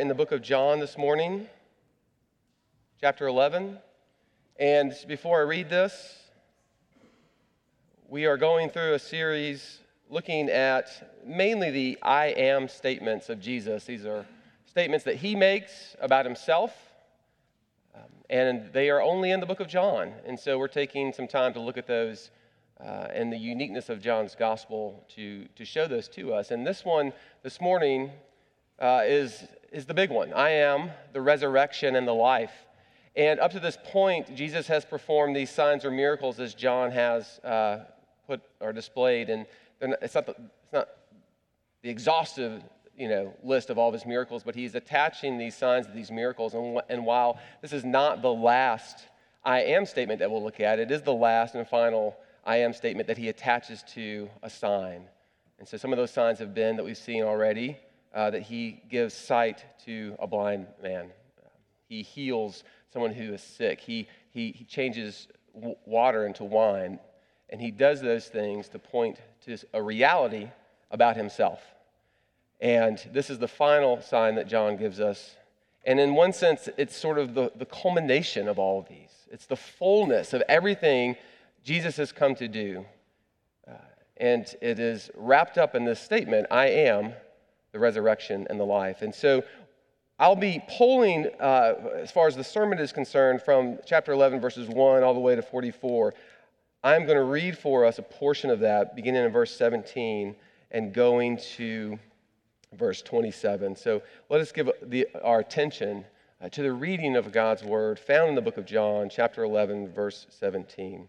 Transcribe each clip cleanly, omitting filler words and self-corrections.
in the book of John this morning, chapter 11. And before I read this, we are going through a series looking at mainly the I am statements of Jesus. These are statements that he makes about himself, and they are only in the book of John. And so we're taking some time to look at those and the uniqueness of John's gospel to show those to us. And this one this morning is the big one. I am the resurrection and the life. And up to this point, Jesus has performed these signs or miracles as John has put or displayed, and it's not the exhaustive, list of all of his miracles, but he's attaching these signs to these miracles. And while this is not the last I am statement that we'll look at, it is the last and final I am statement that he attaches to a sign. And so some of those signs have been that we've seen already, that he gives sight to a blind man. He heals someone who is sick. He changes water into wine, and he does those things to point to a reality about himself. And this is the final sign that John gives us. And in one sense, it's sort of the culmination of all of these. It's the fullness of everything Jesus has come to do. And it is wrapped up in this statement, I am the resurrection and the life. And so I'll be pulling, as far as the sermon is concerned, from chapter 11, verses 1 all the way to 44. I'm going to read for us a portion of that, beginning in verse 17 and going to verse 27. So let us give our attention to the reading of God's word found in the book of John, chapter 11, verse 17.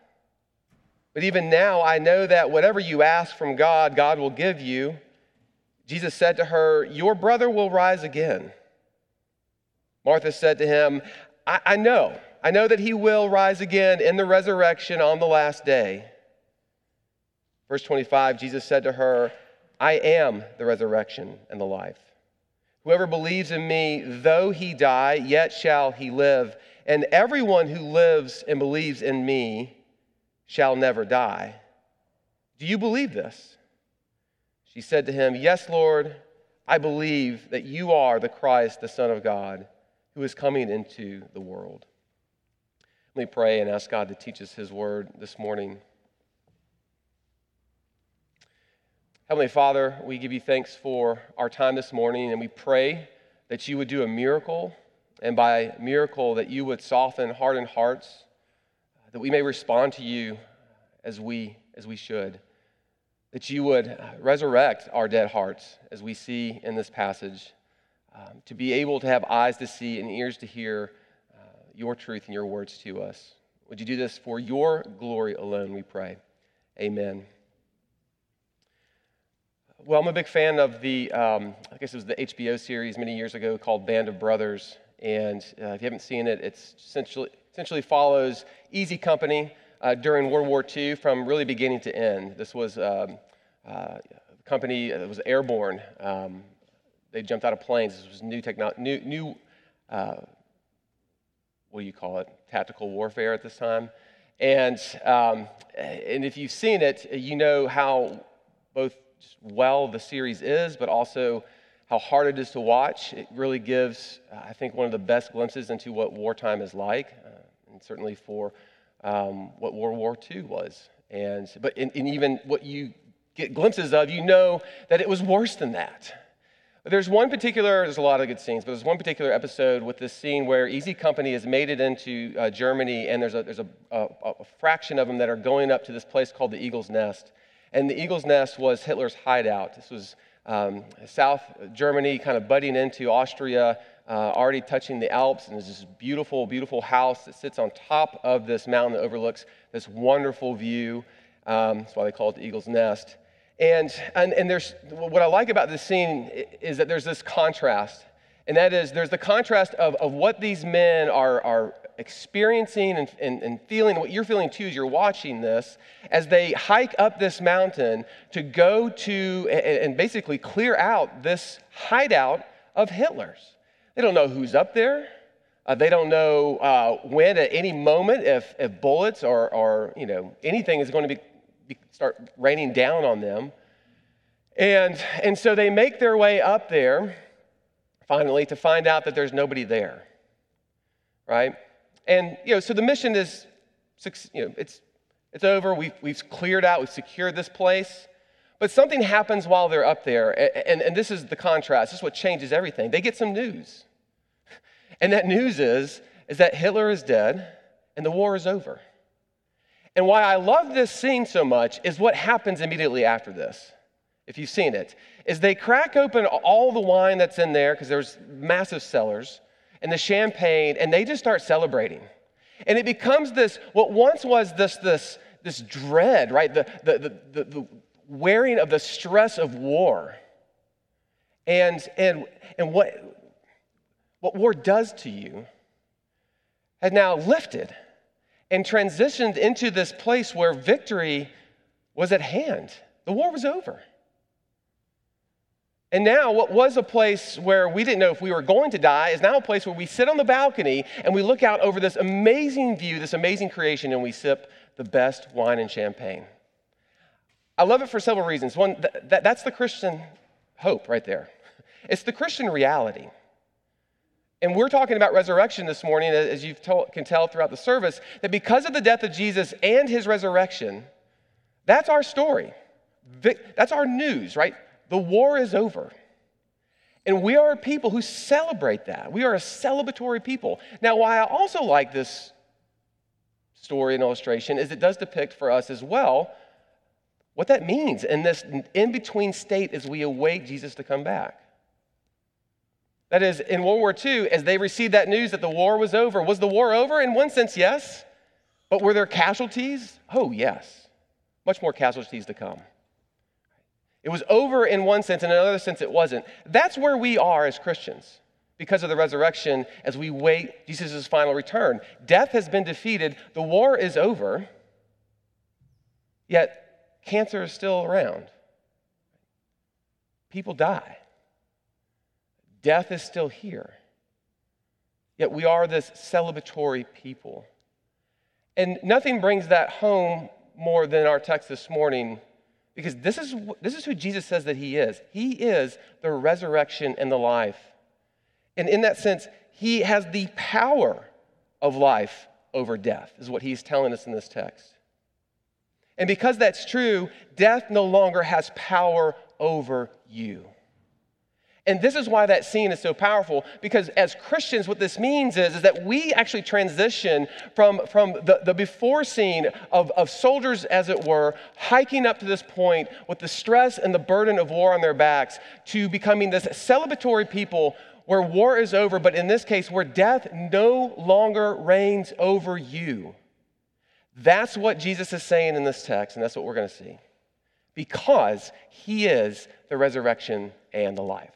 But even now I know that whatever you ask from God, God will give you." Jesus said to her, "Your brother will rise again." Martha said to him, I know that he will rise again in the resurrection on the last day. Verse 25, Jesus said to her, "I am the resurrection and the life. Whoever believes in me, though he die, yet shall he live. And everyone who lives and believes in me shall never die. Do you believe this?" She said to him, "Yes, Lord, I believe that you are the Christ, the Son of God, who is coming into the world." Let me pray and ask God to teach us his word this morning. Heavenly Father, we give you thanks for our time this morning, and we pray that you would do a miracle, and by miracle that you would soften hardened hearts, that we may respond to you as we should, that you would resurrect our dead hearts, as we see in this passage, to be able to have eyes to see and ears to hear your truth and your words to us. Would you do this for your glory alone, we pray. Amen. Well, I'm a big fan of the HBO series many years ago called Band of Brothers, and if you haven't seen it, it's essentially follows Easy Company, during World War II, from really beginning to end. This was a company that was airborne. They jumped out of planes. This was new technology, tactical warfare at this time. And if you've seen it, you know how both well the series is, but also how hard it is to watch. It really gives, I think, one of the best glimpses into what wartime is like, and certainly for what World War II was, and even what you get glimpses of, you know that it was worse than that. There's a lot of good scenes, but there's one particular episode with this scene where Easy Company has made it into Germany, and there's a fraction of them that are going up to this place called the Eagle's Nest, and the Eagle's Nest was Hitler's hideout. This was South Germany, kind of butting into Austria, already touching the Alps, and there's this beautiful, beautiful house that sits on top of this mountain that overlooks this wonderful view. That's why they call it the Eagle's Nest. And there's what I like about this scene is that there's this contrast. And that is, there's the contrast of what these men are experiencing and feeling, what you're feeling too as you're watching this, as they hike up this mountain to go to and basically clear out this hideout of Hitler's. They don't know who's up there. They don't know when at any moment if bullets or you know anything is going to start raining down on them. And so they make their way up there, finally, to find out that there's nobody there, right? And, you know, so the mission is, you know, it's over. We've cleared out. We've secured this place. But something happens while they're up there, and this is the contrast. This is what changes everything. They get some news, and that news is that Hitler is dead and the war is over. And why I love this scene so much is what happens immediately after this. If you've seen it, is they crack open all the wine that's in there, because there's massive cellars, and the champagne, and they just start celebrating. And it becomes this, what once was this dread, right? The wearing of the stress of war. And what war does to you has now lifted and transitioned into this place where victory was at hand. The war was over. And now what was a place where we didn't know if we were going to die is now a place where we sit on the balcony and we look out over this amazing view, this amazing creation, and we sip the best wine and champagne. I love it for several reasons. One, that's the Christian hope right there. It's the Christian reality. And we're talking about resurrection this morning, as you can tell throughout the service, that because of the death of Jesus and his resurrection, that's our story. That's our news, right? The war is over. And we are a people who celebrate that. We are a celebratory people. Now, why I also like this story and illustration is it does depict for us as well what that means in this in-between state as we await Jesus to come back. That is, in World War II, as they received that news that the war was over, was the war over? In one sense, yes. But were there casualties? Oh, yes. Much more casualties to come. It was over in one sense, and in another sense it wasn't. That's where we are as Christians because of the resurrection as we wait Jesus' final return. Death has been defeated. The war is over, yet cancer is still around. People die. Death is still here, yet we are this celebratory people. And nothing brings that home more than our text this morning, because this is who Jesus says that he is. He is the resurrection and the life. And in that sense, he has the power of life over death, is what he's telling us in this text. And because that's true, death no longer has power over you. And this is why that scene is so powerful, because as Christians, what this means is that we actually transition from the before scene of soldiers, as it were, hiking up to this point with the stress and the burden of war on their backs, to becoming this celebratory people where war is over, but in this case, where death no longer reigns over you. That's what Jesus is saying in this text, and that's what we're going to see, because he is the resurrection and the life.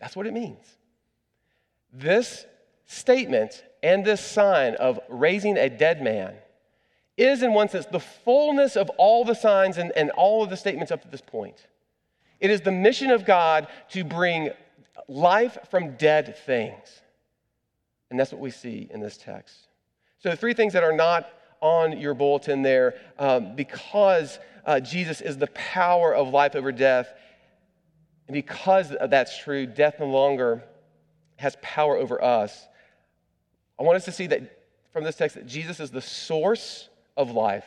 That's what it means. This statement and this sign of raising a dead man is, in one sense, the fullness of all the signs and all of the statements up to this point. It is the mission of God to bring life from dead things. And that's what we see in this text. So the three things that are not on your bulletin there, because Jesus is the power of life over death, and because that's true, death no longer has power over us. I want us to see that from this text that Jesus is the source of life.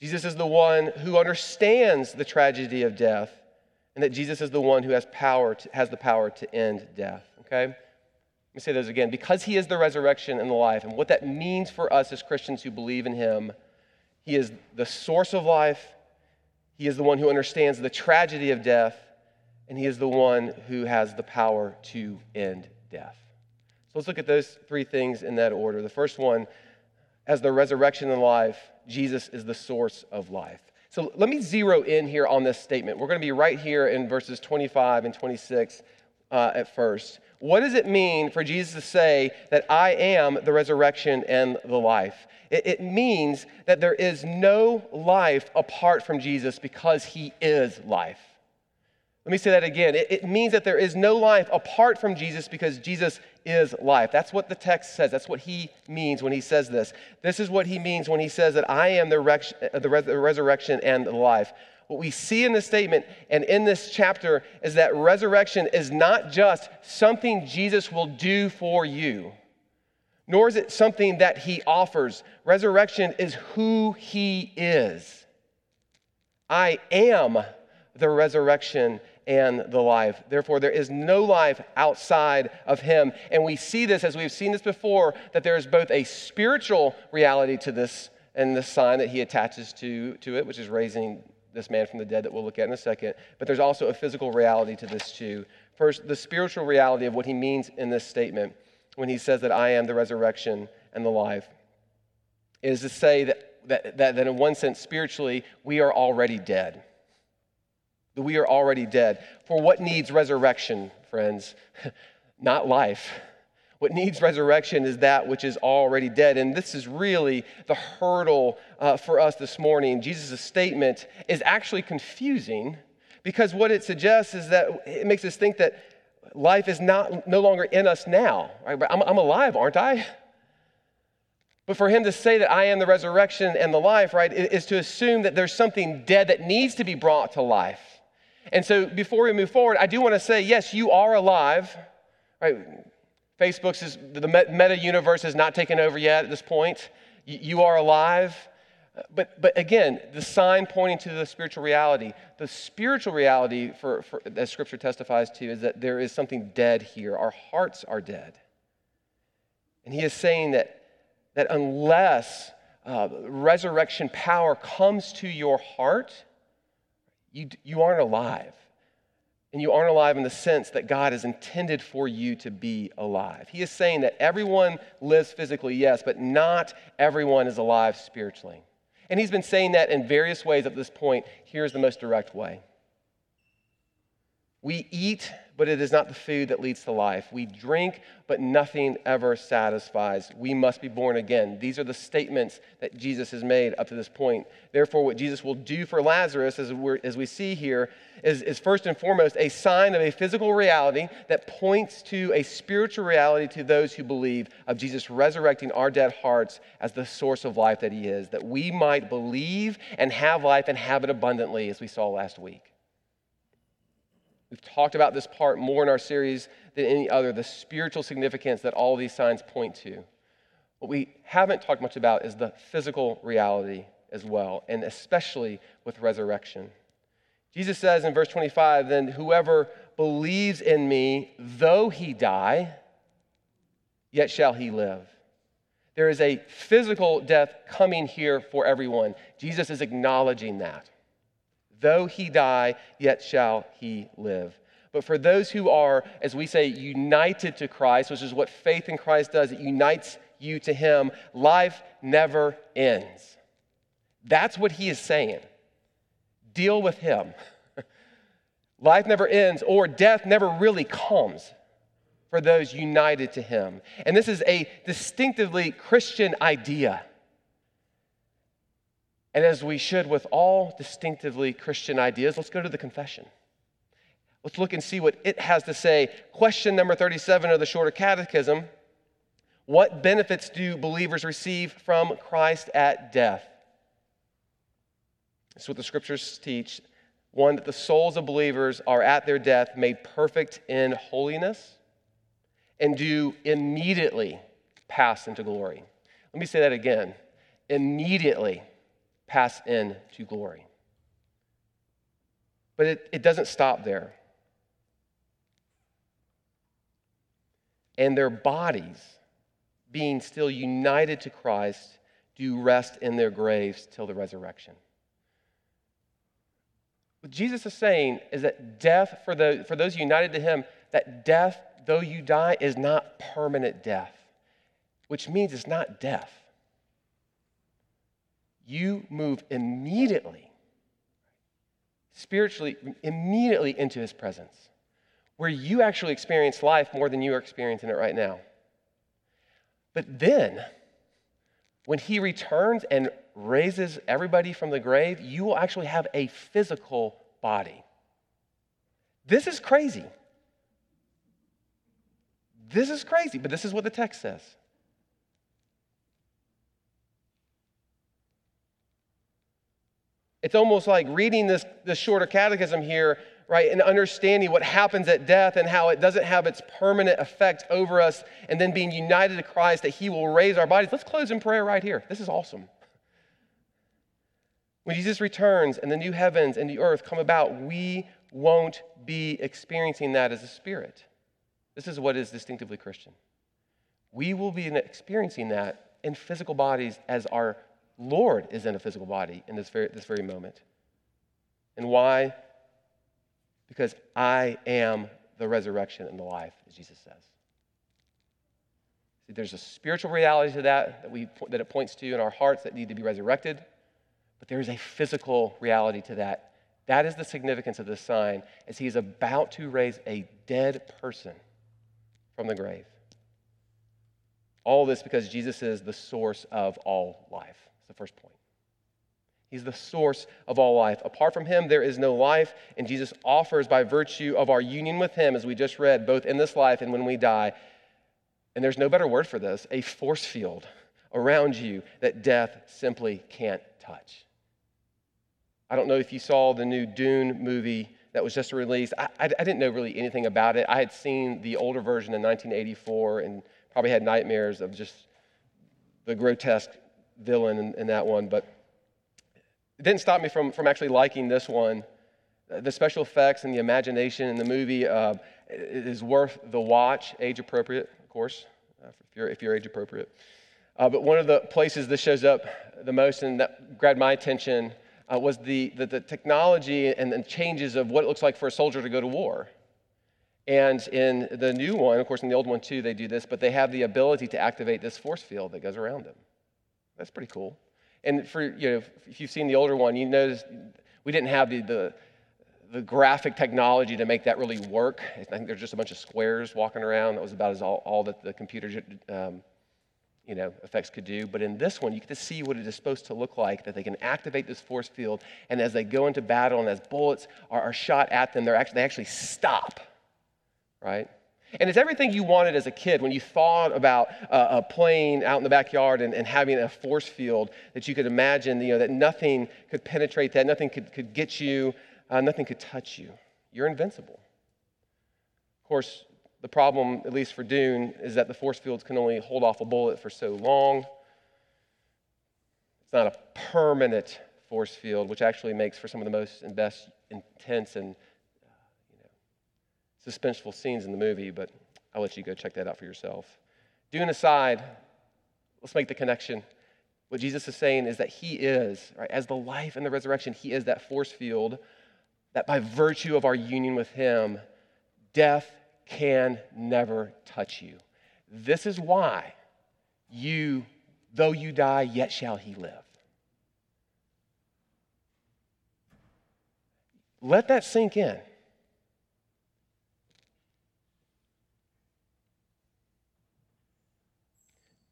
Jesus is the one who understands the tragedy of death, and that Jesus is the one who has the power to end death, okay? Let me say those again. Because he is the resurrection and the life, and what that means for us as Christians who believe in him, he is the source of life. He is the one who understands the tragedy of death, and he is the one who has the power to end death. So let's look at those three things in that order. The first one, as the resurrection and life, Jesus is the source of life. So let me zero in here on this statement. We're going to be right here in verses 25 and 26 at first. What does it mean for Jesus to say that I am the resurrection and the life? It means that there is no life apart from Jesus because he is life. Let me say that again. It means that there is no life apart from Jesus because Jesus is life. That's what the text says. That's what he means when he says this. This is what he means when he says that I am the resurrection and the life. What we see in this statement and in this chapter is that resurrection is not just something Jesus will do for you, nor is it something that he offers. Resurrection is who he is. I am the resurrection and the life. Therefore, there is no life outside of him. And we see this, as we've seen this before, that there is both a spiritual reality to this and the sign that he attaches to it, which is raising this man from the dead that we'll look at in a second. But there's also a physical reality to this too. First, the spiritual reality of what he means in this statement when he says that I am the resurrection and the life is to say that in one sense, spiritually, we are already dead. We are already dead. For what needs resurrection, friends? Not life. What needs resurrection is that which is already dead. And this is really the hurdle for us this morning. Jesus' statement is actually confusing because what it suggests is that it makes us think that life is no longer in us now. Right? But I'm alive, aren't I? But for him to say that I am the resurrection and the life, right, is to assume that there's something dead that needs to be brought to life. And so before we move forward, I do want to say, yes, you are alive, right? Facebook's, the meta universe has not taken over yet at this point. You are alive. But again, the sign pointing to the spiritual reality. The spiritual reality, for as Scripture testifies to, is that there is something dead here. Our hearts are dead. And he is saying that unless resurrection power comes to your heart, you aren't alive. And you aren't alive in the sense that God has intended for you to be alive. He is saying that everyone lives physically, yes, but not everyone is alive spiritually. And he's been saying that in various ways at this point. Here's the most direct way. We eat, but it is not the food that leads to life. We drink, but nothing ever satisfies. We must be born again. These are the statements that Jesus has made up to this point. Therefore, what Jesus will do for Lazarus, as we see here, is first and foremost a sign of a physical reality that points to a spiritual reality to those who believe of Jesus resurrecting our dead hearts as the source of life that he is, that we might believe and have life and have it abundantly, as we saw last week. We've talked about this part more in our series than any other, the spiritual significance that all these signs point to. What we haven't talked much about is the physical reality as well, and especially with resurrection. Jesus says in verse 25, then whoever believes in me, though he die, yet shall he live. There is a physical death coming here for everyone. Jesus is acknowledging that. Though he die, yet shall he live. But for those who are, as we say, united to Christ, which is what faith in Christ does, it unites you to him, life never ends. That's what he is saying. Deal with him. Life never ends, or death never really comes for those united to him. And this is a distinctively Christian idea. And as we should with all distinctively Christian ideas, let's go to the confession. Let's look and see what it has to say. Question number 37 of the Shorter Catechism. What benefits do believers receive from Christ at death? That's what the Scriptures teach. One, that the souls of believers are at their death made perfect in holiness and do immediately pass into glory. Let me say that again. Immediately pass into glory. But it doesn't stop there. And their bodies, being still united to Christ, do rest in their graves till the resurrection. What Jesus is saying is that death, for those united to him, that death, though you die, is not permanent death, which means it's not death. You move immediately spiritually, immediately into his presence, where you actually experience life more than you are experiencing it right now. But then, when he returns and raises everybody from the grave, you will actually have a physical body. This is crazy. This is crazy, but this is what the text says. It's almost like reading this Shorter Catechism here, right, and understanding what happens at death and how it doesn't have its permanent effect over us, and then being united to Christ that he will raise our bodies. Let's close in prayer right here. This is awesome. When Jesus returns and the new heavens and the earth come about, we won't be experiencing that as a spirit. This is what is distinctively Christian. We will be experiencing that in physical bodies as our Lord is in a physical body in this very moment. And why? Because I am the resurrection and the life, as Jesus says. See, there's a spiritual reality to that it points to in our hearts that need to be resurrected, but there is a physical reality to that. That is the significance of this sign, as he is about to raise a dead person from the grave. All this because Jesus is the source of all life. That's the first point. He's the source of all life. Apart from him, there is no life, and Jesus offers by virtue of our union with him, as we just read, both in this life and when we die, and there's no better word for this, a force field around you that death simply can't touch. I don't know if you saw the new Dune movie that was just released. I didn't know really anything about it. I had seen the older version in 1984 and probably had nightmares of just the grotesque villain in that one, but it didn't stop me from actually liking this one. The special effects and the imagination in the movie is worth the watch, age appropriate, of course, if you're age appropriate. But one of the places this shows up the most and that grabbed my attention was the technology and the changes of what it looks like for a soldier to go to war. And in the new one, of course, in the old one too, they do this, but they have the ability to activate this force field that goes around them. That's pretty cool. And for, you know, if you've seen the older one, you notice we didn't have the graphic technology to make that really work. I think there's just a bunch of squares walking around. That was about as all that the computer effects could do. But in this one, you get to see what it is supposed to look like, that they can activate this force field, and as they go into battle and as bullets are shot at them, they actually stop, right? And it's everything you wanted as a kid when you thought about playing out in the backyard and having a force field that you could imagine, you know, that nothing could penetrate that, nothing could get you, nothing could touch you. You're invincible. Of course, the problem, at least for Dune, is that the force fields can only hold off a bullet for so long. It's not a permanent force field, which actually makes for some of the most and best intense and suspenseful scenes in the movie, but I'll let you go check that out for yourself. Dune aside, let's make the connection. What Jesus is saying is that he is, right, as the life and the resurrection, he is that force field that by virtue of our union with him, death can never touch you. This is why you, though you die, yet shall he live. Let that sink in.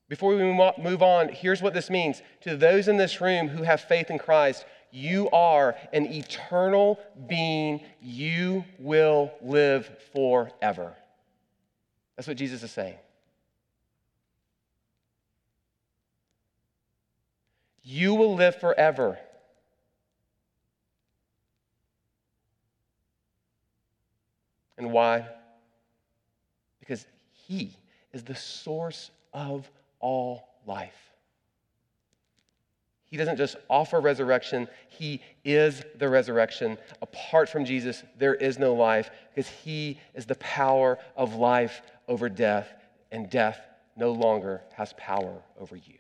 Before we move on, here's what this means. To those in this room who have faith in Christ, you are an eternal being. You will live forever. That's what Jesus is saying. You will live forever. And why? Because he is the source of all life. He doesn't just offer resurrection, he is the resurrection. Apart from Jesus, there is no life, because he is the power of life over death, and death no longer has power over you.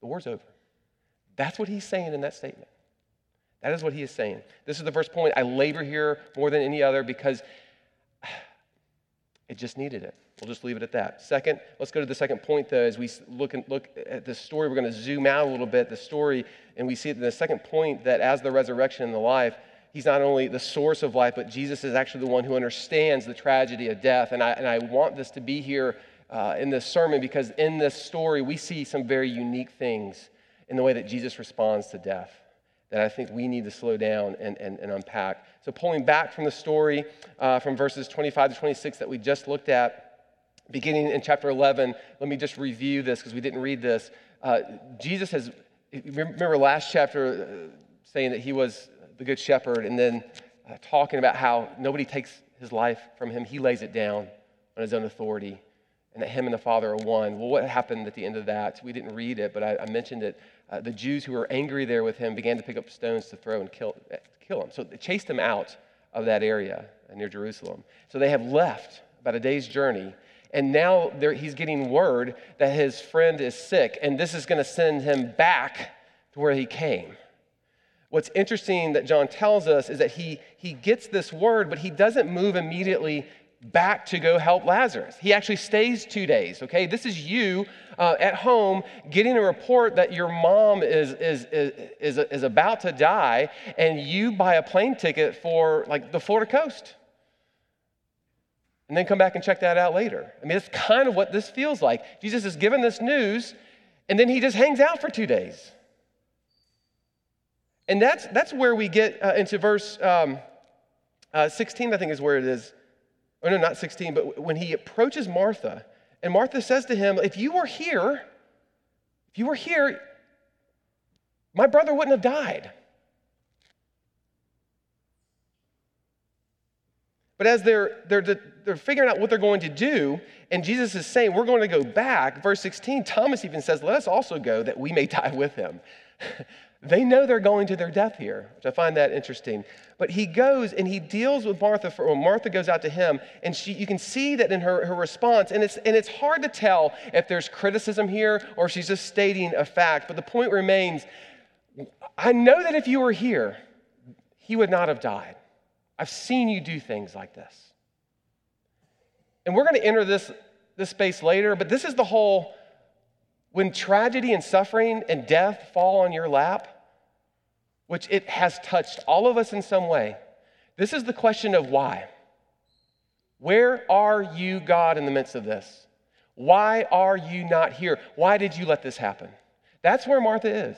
The war's over. That's what he's saying in that statement. That is what he is saying. This is the first point. I labor here more than any other because it just needed it. We'll just leave it at that. Second, let's go to the second point, though. As we look at the story, we're going to zoom out a little bit, the story, and we see in the second point that as the resurrection and the life, he's not only the source of life, but Jesus is actually the one who understands the tragedy of death. And I want this to be here in this sermon, because in this story, we see some very unique things in the way that Jesus responds to death that I think we need to slow down and unpack. So pulling back from the story, from verses 25 to 26 that we just looked at, beginning in chapter 11, let me just review this because we didn't read this. Jesus has, remember last chapter saying that he was the good shepherd, and then talking about how nobody takes his life from him. He lays it down on his own authority, and that him and the Father are one. Well, what happened at the end of that? We didn't read it, but I mentioned it. The Jews who were angry there with him began to pick up stones to throw and kill him. So they chased him out of that area near Jerusalem. So they have left about a day's journey, and now he's getting word that his friend is sick, and this is going to send him back to where he came. What's interesting that John tells us is that he gets this word, but he doesn't move immediately back to go help Lazarus. He actually stays 2 days, okay? This is you at home getting a report that your mom is about to die, and you buy a plane ticket for, like, the Florida coast, and then come back and check that out later. I mean, that's kind of what this feels like. Jesus is given this news, and then he just hangs out for 2 days. And that's where we get into verse 16, I think is where it is. Oh, no, not 16, but when he approaches Martha, and Martha says to him, if you were here, my brother wouldn't have died. But as they're figuring out what they're going to do, and Jesus is saying, we're going to go back, verse 16, Thomas even says, let us also go that we may die with him. They know they're going to their death here, which I find that interesting. But he goes and he deals with Martha. Martha goes out to him, and you can see that in her response. And it's hard to tell if there's criticism here or if she's just stating a fact. But the point remains, I know that if you were here, he would not have died. I've seen you do things like this. And we're going to enter this space later, but this is the whole... when tragedy and suffering and death fall on your lap, which it has touched all of us in some way, this is the question of why. Where are you, God, in the midst of this? Why are you not here? Why did you let this happen? That's where Martha is.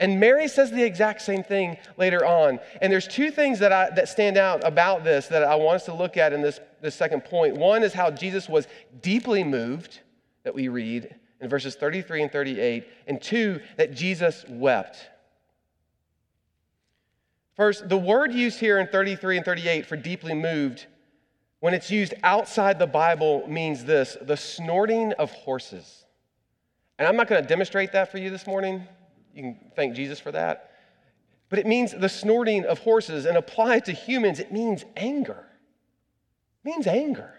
And Mary says the exact same thing later on. And there's two things that stand out about this that I want us to look at in this second point. One is how Jesus was deeply moved, that we read in verses 33 and 38, and two, that Jesus wept. First, the word used here in 33 and 38 for deeply moved, when it's used outside the Bible, means this: the snorting of horses. And I'm not going to demonstrate that for you this morning. You can thank Jesus for that. But it means the snorting of horses, and applied to humans, it means anger. It means anger.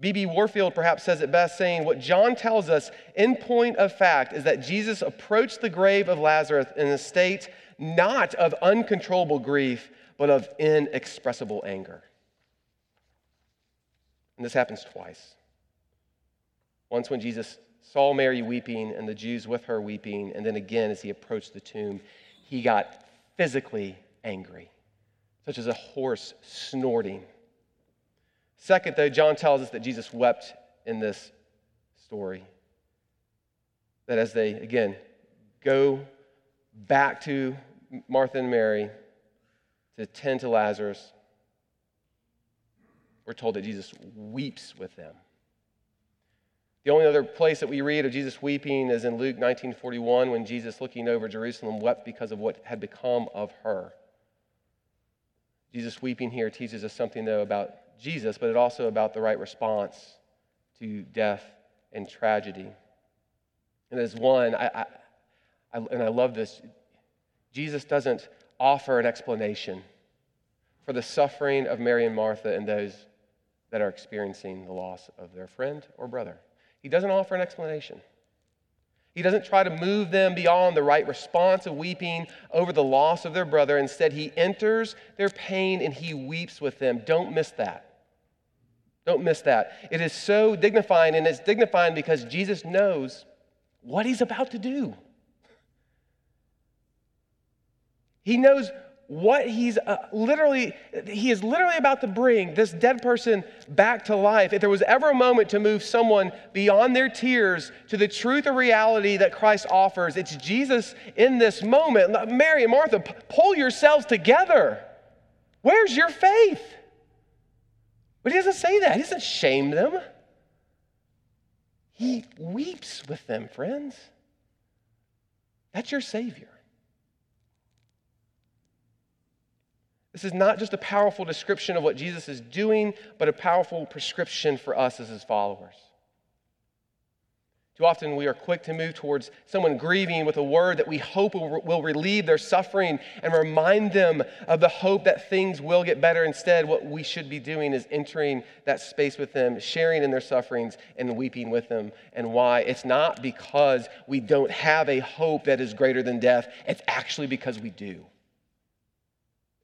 B.B. Warfield perhaps says it best, saying, what John tells us in point of fact is that Jesus approached the grave of Lazarus in a state not of uncontrollable grief, but of inexpressible anger. And this happens twice. Once when Jesus saw Mary weeping and the Jews with her weeping, and then again as he approached the tomb, he got physically angry, such as a horse snorting. Second, though, John tells us that Jesus wept in this story. That as they, again, go back to Martha and Mary to tend to Lazarus, we're told that Jesus weeps with them. The only other place that we read of Jesus weeping is in Luke 19:41, when Jesus, looking over Jerusalem, wept because of what had become of her. Jesus weeping here teaches us something, though, about Jesus, but it also about the right response to death and tragedy. And as one, I love this, Jesus doesn't offer an explanation for the suffering of Mary and Martha and those that are experiencing the loss of their friend or brother. He doesn't offer an explanation. He doesn't try to move them beyond the right response of weeping over the loss of their brother. Instead, he enters their pain and he weeps with them. Don't miss that. Don't miss that. It is so dignifying, and it's dignifying because Jesus knows what he's about to do. He knows what he's literally about to bring this dead person back to life. If there was ever a moment to move someone beyond their tears to the truth or reality that Christ offers, it's Jesus in this moment. Mary and Martha, pull yourselves together. Where's your faith? But he doesn't say that. He doesn't shame them. He weeps with them, friends. That's your Savior. This is not just a powerful description of what Jesus is doing, but a powerful prescription for us as his followers. Too often we are quick to move towards someone grieving with a word that we hope will relieve their suffering and remind them of the hope that things will get better. Instead, what we should be doing is entering that space with them, sharing in their sufferings, and weeping with them. And why? It's not because we don't have a hope that is greater than death. It's actually because we do.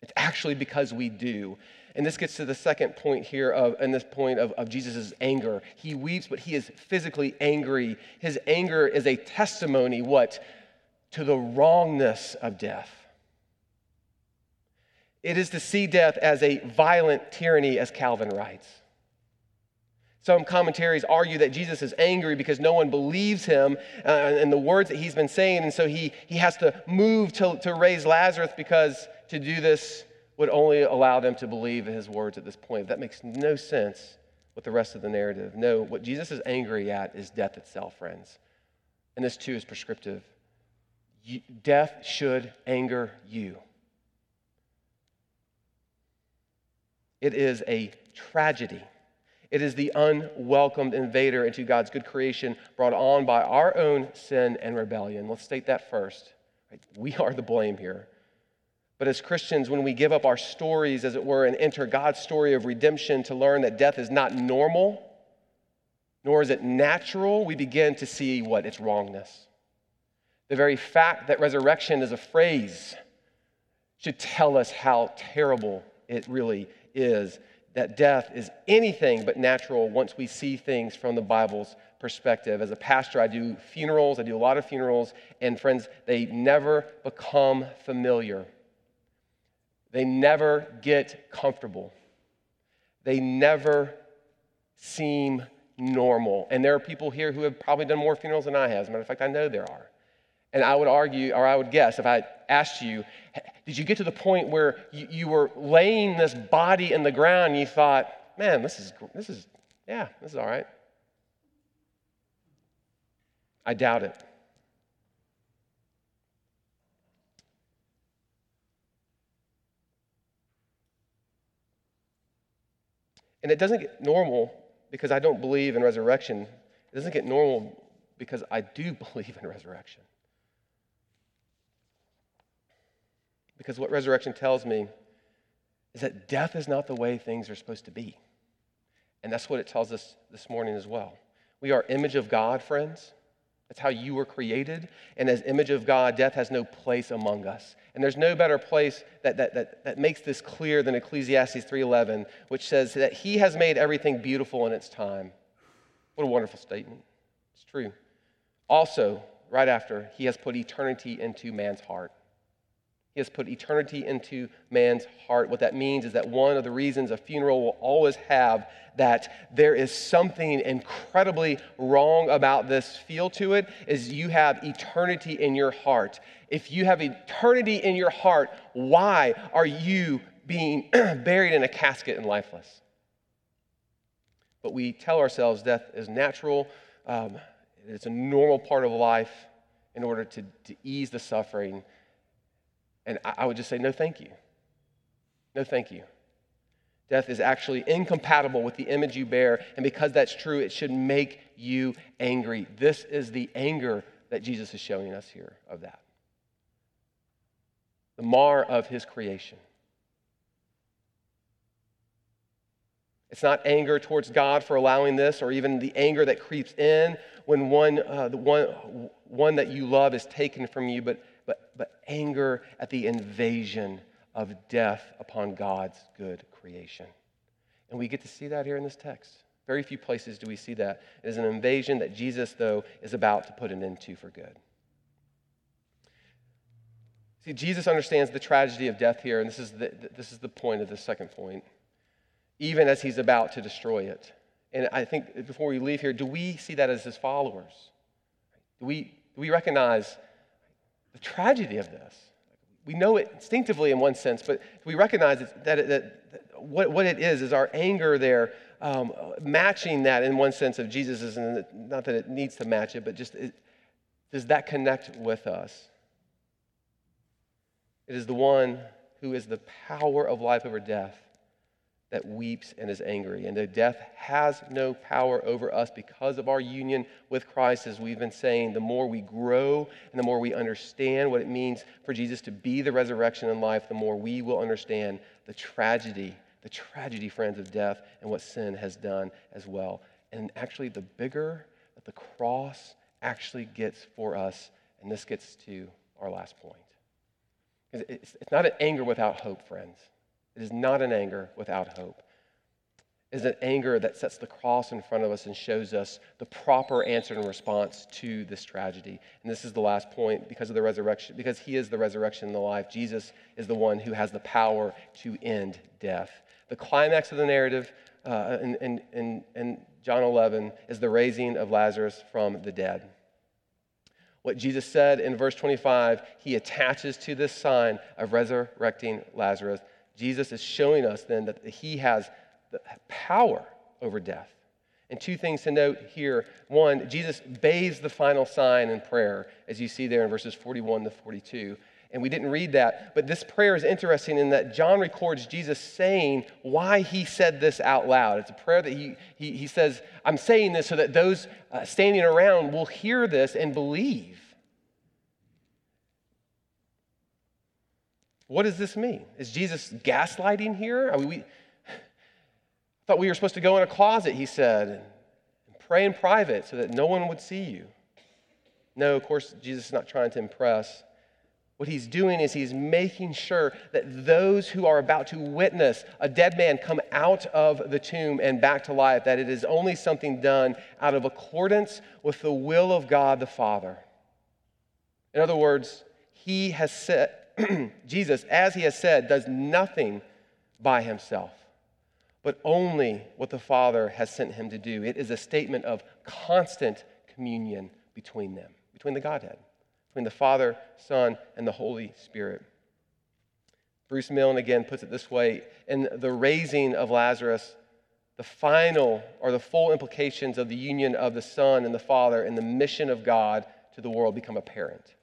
It's actually because we do. And this gets to the second point here, and this point of Jesus' anger. He weeps, but he is physically angry. His anger is a testimony, what? To the wrongness of death. It is to see death as a violent tyranny, as Calvin writes. Some commentaries argue that Jesus is angry because no one believes him and the words that he's been saying, and so he has to move to raise Lazarus, because to do this would only allow them to believe in his words at this point. That makes no sense with the rest of the narrative. No, what Jesus is angry at is death itself, friends. And this too is prescriptive. Death should anger you. It is a tragedy. It is the unwelcomed invader into God's good creation brought on by our own sin and rebellion. Let's state that first. We are the blame here. But as Christians, when we give up our stories, as it were, and enter God's story of redemption to learn that death is not normal, nor is it natural, we begin to see what? Its wrongness. The very fact that resurrection is a phrase should tell us how terrible it really is. That death is anything but natural once we see things from the Bible's perspective. As a pastor, I do funerals. I do a lot of funerals. And friends, they never become familiar. They never get comfortable. They never seem normal. And there are people here who have probably done more funerals than I have. As a matter of fact, I know there are. And I would argue, or I would guess, if I asked you, did you get to the point where you were laying this body in the ground and you thought, man, this is all right? I doubt it. And it doesn't get normal because I don't believe in resurrection. It doesn't get normal because I do believe in resurrection. Because what resurrection tells me is that death is not the way things are supposed to be. And that's what it tells us this morning as well. We are image of God, friends. That's how you were created. And as image of God, death has no place among us. And there's no better place that makes this clear than Ecclesiastes 3:11, which says that he has made everything beautiful in its time. What a wonderful statement. It's true. Also, right after, he has put eternity into man's heart. He has put eternity into man's heart. What that means is that one of the reasons a funeral will always have that there is something incredibly wrong about this feel to it is you have eternity in your heart. If you have eternity in your heart, why are you being buried in a casket and lifeless? But we tell ourselves death is natural. It's a normal part of life in order to ease the suffering. And I would just say, no, thank you. No, thank you. Death is actually incompatible with the image you bear, and because that's true, it should make you angry. This is the anger that Jesus is showing us here of that. The mar of his creation. It's not anger towards God for allowing this, or even the anger that creeps in when the one that you love is taken from you, but anger at the invasion of death upon God's good creation. And we get to see that here in this text. Very few places do we see that. It is an invasion that Jesus, though, is about to put an end to for good. See, Jesus understands the tragedy of death here, and this is the point of the second point, even as he's about to destroy it. And I think before we leave here, do we see that as his followers? Do we recognize the tragedy of this? We know it instinctively in one sense, but we recognize that what it is our anger there matching that in one sense of Jesus's, and not that it needs to match it, but just does that connect with us? It is the one who is the power of life over death that weeps and is angry. And though death has no power over us because of our union with Christ, as we've been saying, the more we grow and the more we understand what it means for Jesus to be the resurrection and life, the more we will understand the tragedy, friends, of death and what sin has done as well. And actually, the bigger that the cross actually gets for us, and this gets to our last point. It's not an anger without hope, friends. It is not an anger without hope. It is an anger that sets the cross in front of us and shows us the proper answer and response to this tragedy. And this is the last point, because of the resurrection, because he is the resurrection and the life. Jesus is the one who has the power to end death. The climax of the narrative in John 11 is the raising of Lazarus from the dead. What Jesus said in verse 25, he attaches to this sign of resurrecting Lazarus. Jesus is showing us then that he has the power over death. And two things to note here. One, Jesus bathes the final sign in prayer, as you see there in verses 41 to 42. And we didn't read that, but this prayer is interesting in that John records Jesus saying why he said this out loud. It's a prayer that he says, I'm saying this so that those standing around will hear this and believe. What does this mean? Is Jesus gaslighting here? I mean, we thought we were supposed to go in a closet, he said, and pray in private so that no one would see you. No, of course, Jesus is not trying to impress. What he's doing is he's making sure that those who are about to witness a dead man come out of the tomb and back to life, that it is only something done out of accordance with the will of God the Father. In other words, he has said, Jesus, as he has said, does nothing by himself, but only what the Father has sent him to do. It is a statement of constant communion between them, between the Godhead, between the Father, Son, and the Holy Spirit. Bruce Milne again puts it this way: in the raising of Lazarus, the final or the full implications of the union of the Son and the Father and the mission of God to the world become apparent.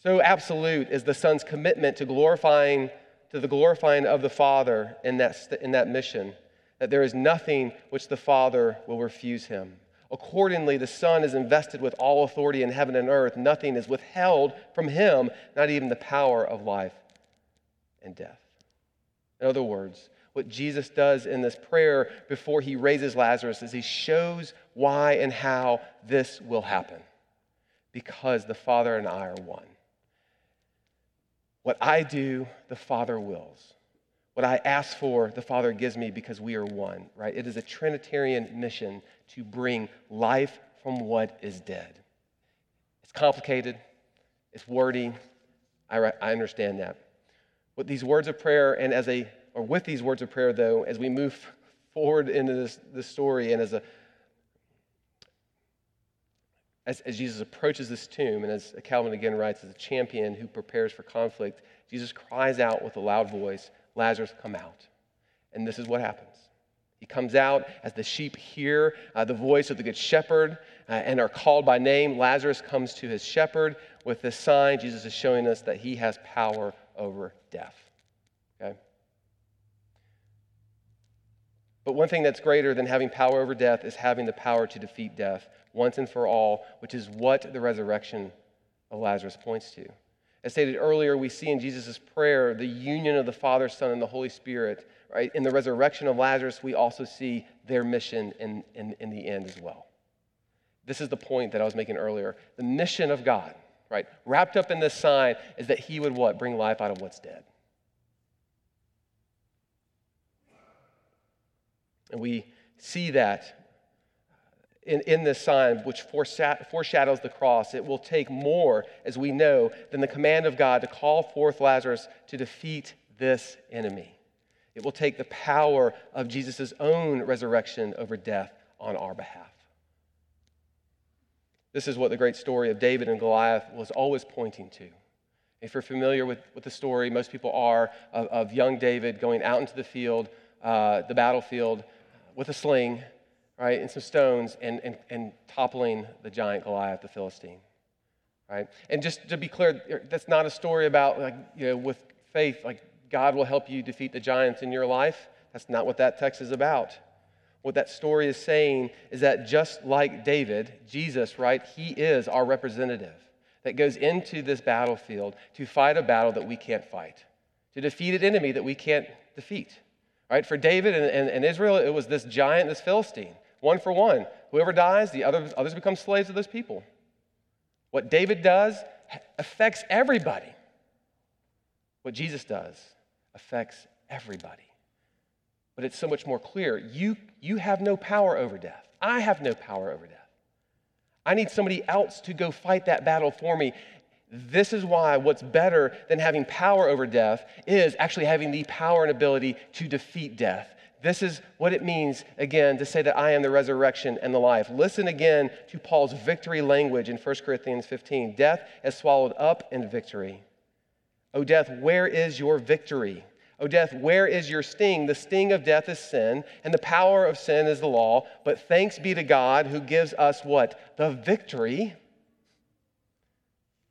So absolute is the Son's commitment to the glorifying of the Father in that mission, that there is nothing which the Father will refuse him. Accordingly, the Son is invested with all authority in heaven and earth. Nothing is withheld from him, not even the power of life and death. In other words, what Jesus does in this prayer before he raises Lazarus is he shows why and how this will happen, because the Father and I are one. What I do, the Father wills. What I ask for, the Father gives me, because we are one, right? It is a Trinitarian mission to bring life from what is dead. It's complicated. It's wordy. I understand that. With these words of prayer, though, as we move forward into this story, and as Jesus approaches this tomb, and as Calvin again writes, as a champion who prepares for conflict, Jesus cries out with a loud voice, Lazarus, come out. And this is what happens. He comes out as the sheep hear the voice of the good shepherd and are called by name. Lazarus comes to his shepherd. With this sign, Jesus is showing us that he has power over death. Okay? But one thing that's greater than having power over death is having the power to defeat death once and for all, which is what the resurrection of Lazarus points to. As stated earlier, we see in Jesus' prayer the union of the Father, Son, and the Holy Spirit. Right? In the resurrection of Lazarus, we also see their mission in the end as well. This is the point that I was making earlier. The mission of God, right, wrapped up in this sign, is that he would what? Bring life out of what's dead. And we see that in this sign, which foreshadows the cross. It will take more, as we know, than the command of God to call forth Lazarus to defeat this enemy. It will take the power of Jesus' own resurrection over death on our behalf. This is what the great story of David and Goliath was always pointing to. If you're familiar with the story, most people are, of young David going out into the field, the battlefield, with a sling, right, and some stones, and toppling the giant Goliath, the Philistine, right? And just to be clear, that's not a story about, like, you know, with faith, like, God will help you defeat the giants in your life. That's not what that text is about. What that story is saying is that just like David, Jesus, right, he is our representative that goes into this battlefield to fight a battle that we can't fight, to defeat an enemy that we can't defeat, right? For David and Israel, it was this giant, this Philistine, one for one. Whoever dies, the others become slaves of those people. What David does affects everybody. What Jesus does affects everybody. But it's so much more clear. You have no power over death. I have no power over death. I need somebody else to go fight that battle for me. This is why what's better than having power over death is actually having the power and ability to defeat death. This is what it means, again, to say that I am the resurrection and the life. Listen again to Paul's victory language in 1 Corinthians 15. Death has swallowed up in victory. O death, where is your victory? O death, where is your sting? The sting of death is sin, and the power of sin is the law. But thanks be to God who gives us what? The victory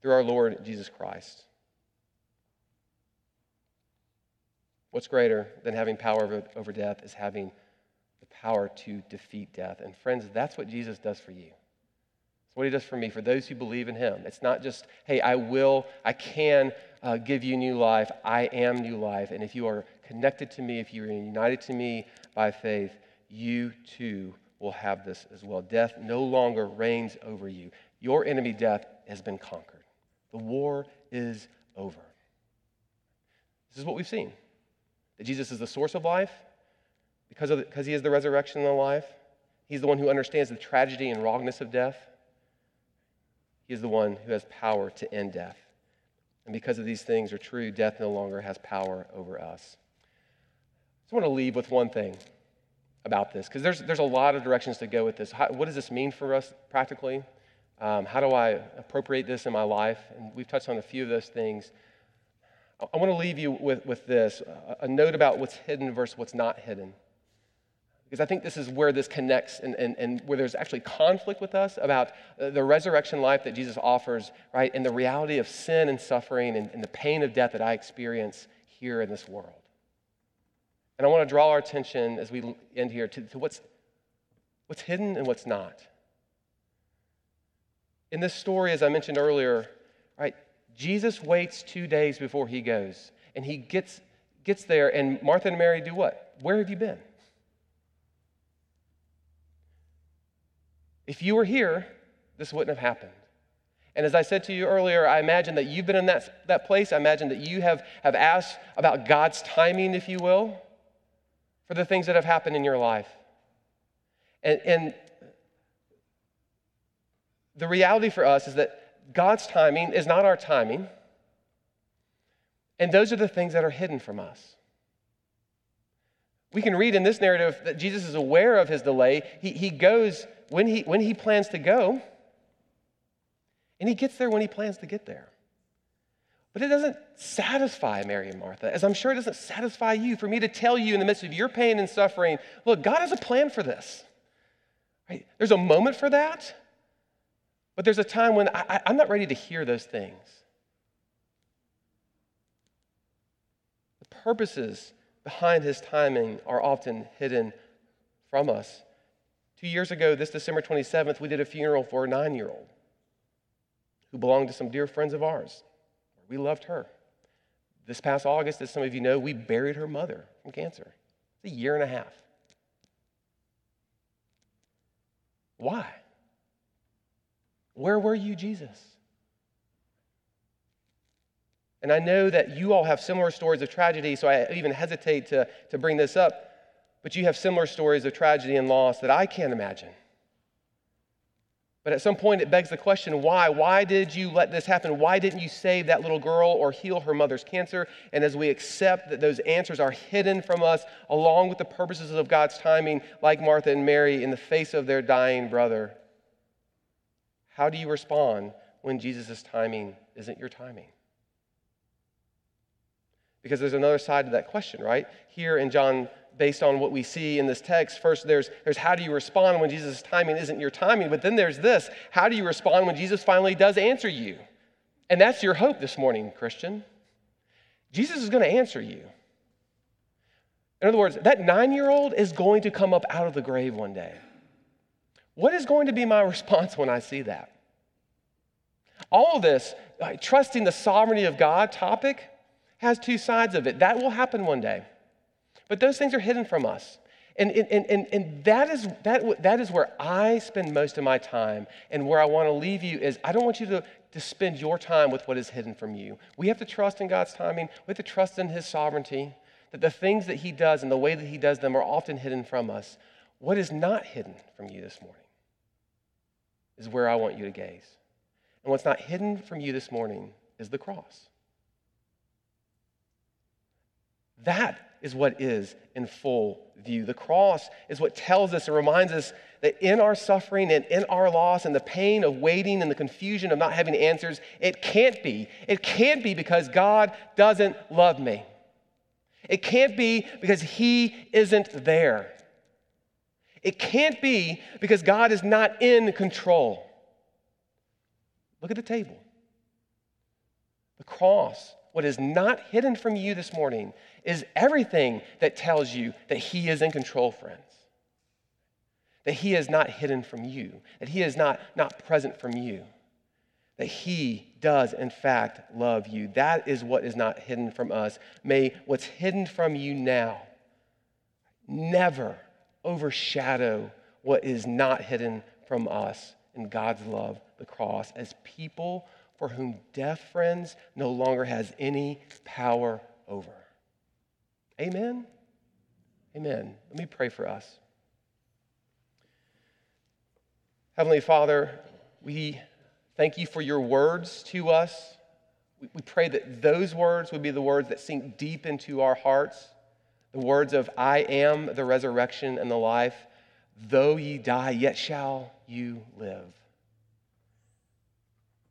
through our Lord Jesus Christ. What's greater than having power over death is having the power to defeat death. And friends, that's what Jesus does for you. It's what he does for me, for those who believe in him. It's not just, hey, I can give you new life. I am new life. And if you are connected to me, if you are united to me by faith, you too will have this as well. Death no longer reigns over you. Your enemy, death, has been conquered. The war is over. This is what we've seen, that Jesus is the source of life because he is the resurrection and the life. He's the one who understands the tragedy and wrongness of death. He is the one who has power to end death. And because of these things are true, death no longer has power over us. I just want to leave with one thing about this, because there's a lot of directions to go with this. What does this mean for us practically? How do I appropriate this in my life? And we've touched on a few of those things. I want to leave you with this, a note about what's hidden versus what's not hidden. Because I think this is where this connects and where there's actually conflict with us about the resurrection life that Jesus offers, right? And the reality of sin and suffering and the pain of death that I experience here in this world. And I want to draw our attention as we end here to what's hidden and what's not. In this story, as I mentioned earlier, right, Jesus waits 2 days before he goes, and he gets there, and Martha and Mary do what? Where have you been? If you were here, this wouldn't have happened. And as I said to you earlier, I imagine that you've been in that place. I imagine that you have asked about God's timing, if you will, for the things that have happened in your life. And the reality for us is that God's timing is not our timing. And those are the things that are hidden from us. We can read in this narrative that Jesus is aware of his delay. He goes when he plans to go, and he gets there when he plans to get there. But it doesn't satisfy Mary and Martha, as I'm sure it doesn't satisfy you, for me to tell you in the midst of your pain and suffering, look, God has a plan for this. Right? There's a moment for that, but there's a time when I'm not ready to hear those things. The purposes behind his timing are often hidden from us. 2 years ago, this December 27th, we did a funeral for a 9-year-old who belonged to some dear friends of ours. We loved her. This past August, as some of you know, we buried her mother from cancer. It's a year and a half. Why? Where were you, Jesus? And I know that you all have similar stories of tragedy, so I even hesitate to bring this up, but you have similar stories of tragedy and loss that I can't imagine. But at some point it begs the question, why? Why did you let this happen? Why didn't you save that little girl or heal her mother's cancer? And as we accept that those answers are hidden from us, along with the purposes of God's timing, like Martha and Mary in the face of their dying brother, how do you respond when Jesus' timing isn't your timing? Because there's another side to that question, right? Here in John, based on what we see in this text, first there's how do you respond when Jesus' timing isn't your timing, but then there's this, how do you respond when Jesus finally does answer you? And that's your hope this morning, Christian. Jesus is going to answer you. In other words, that 9-year-old is going to come up out of the grave one day. What is going to be my response when I see that? All of this, like, trusting the sovereignty of God topic, has two sides of it. That will happen one day. But those things are hidden from us. And that is where I spend most of my time, and where I want to leave you is I don't want you to spend your time with what is hidden from you. We have to trust in God's timing. We have to trust in his sovereignty, that the things that he does and the way that he does them are often hidden from us. What is not hidden from you this morning is where I want you to gaze. And what's not hidden from you this morning is the cross. That is what is in full view. The cross is what tells us and reminds us that in our suffering and in our loss and the pain of waiting and the confusion of not having answers, it can't be. It can't be because God doesn't love me. It can't be because he isn't there. It can't be because God is not in control. Look at the table. The cross. What is not hidden from you this morning is everything that tells you that he is in control, friends. That he is not hidden from you. That he is not present from you. That he does, in fact, love you. That is what is not hidden from us. May what's hidden from you now never overshadow what is not hidden from us in God's love, the cross, as people for whom death, friends, no longer has any power over. Amen? Amen. Let me pray for us. Heavenly Father, we thank you for your words to us. We pray that those words would be the words that sink deep into our hearts, the words of I am the resurrection and the life. Though ye die, yet shall you live.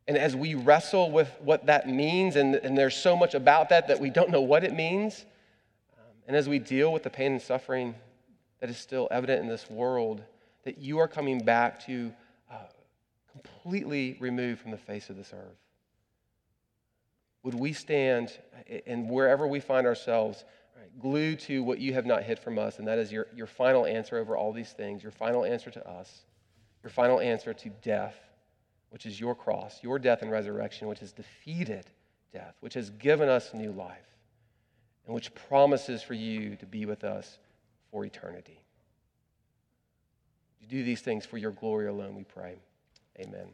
And as we wrestle with what that means, and there's so much about that we don't know what it means, and as we deal with the pain and suffering that is still evident in this world, that you are coming back to completely remove from the face of this earth. Would we stand, and wherever we find ourselves, right, glued to what you have not hid from us, and that is your final answer over all these things, your final answer to us, your final answer to death, which is your cross, your death and resurrection, which has defeated death, which has given us new life, and which promises for you to be with us for eternity. You do these things for your glory alone, we pray. Amen.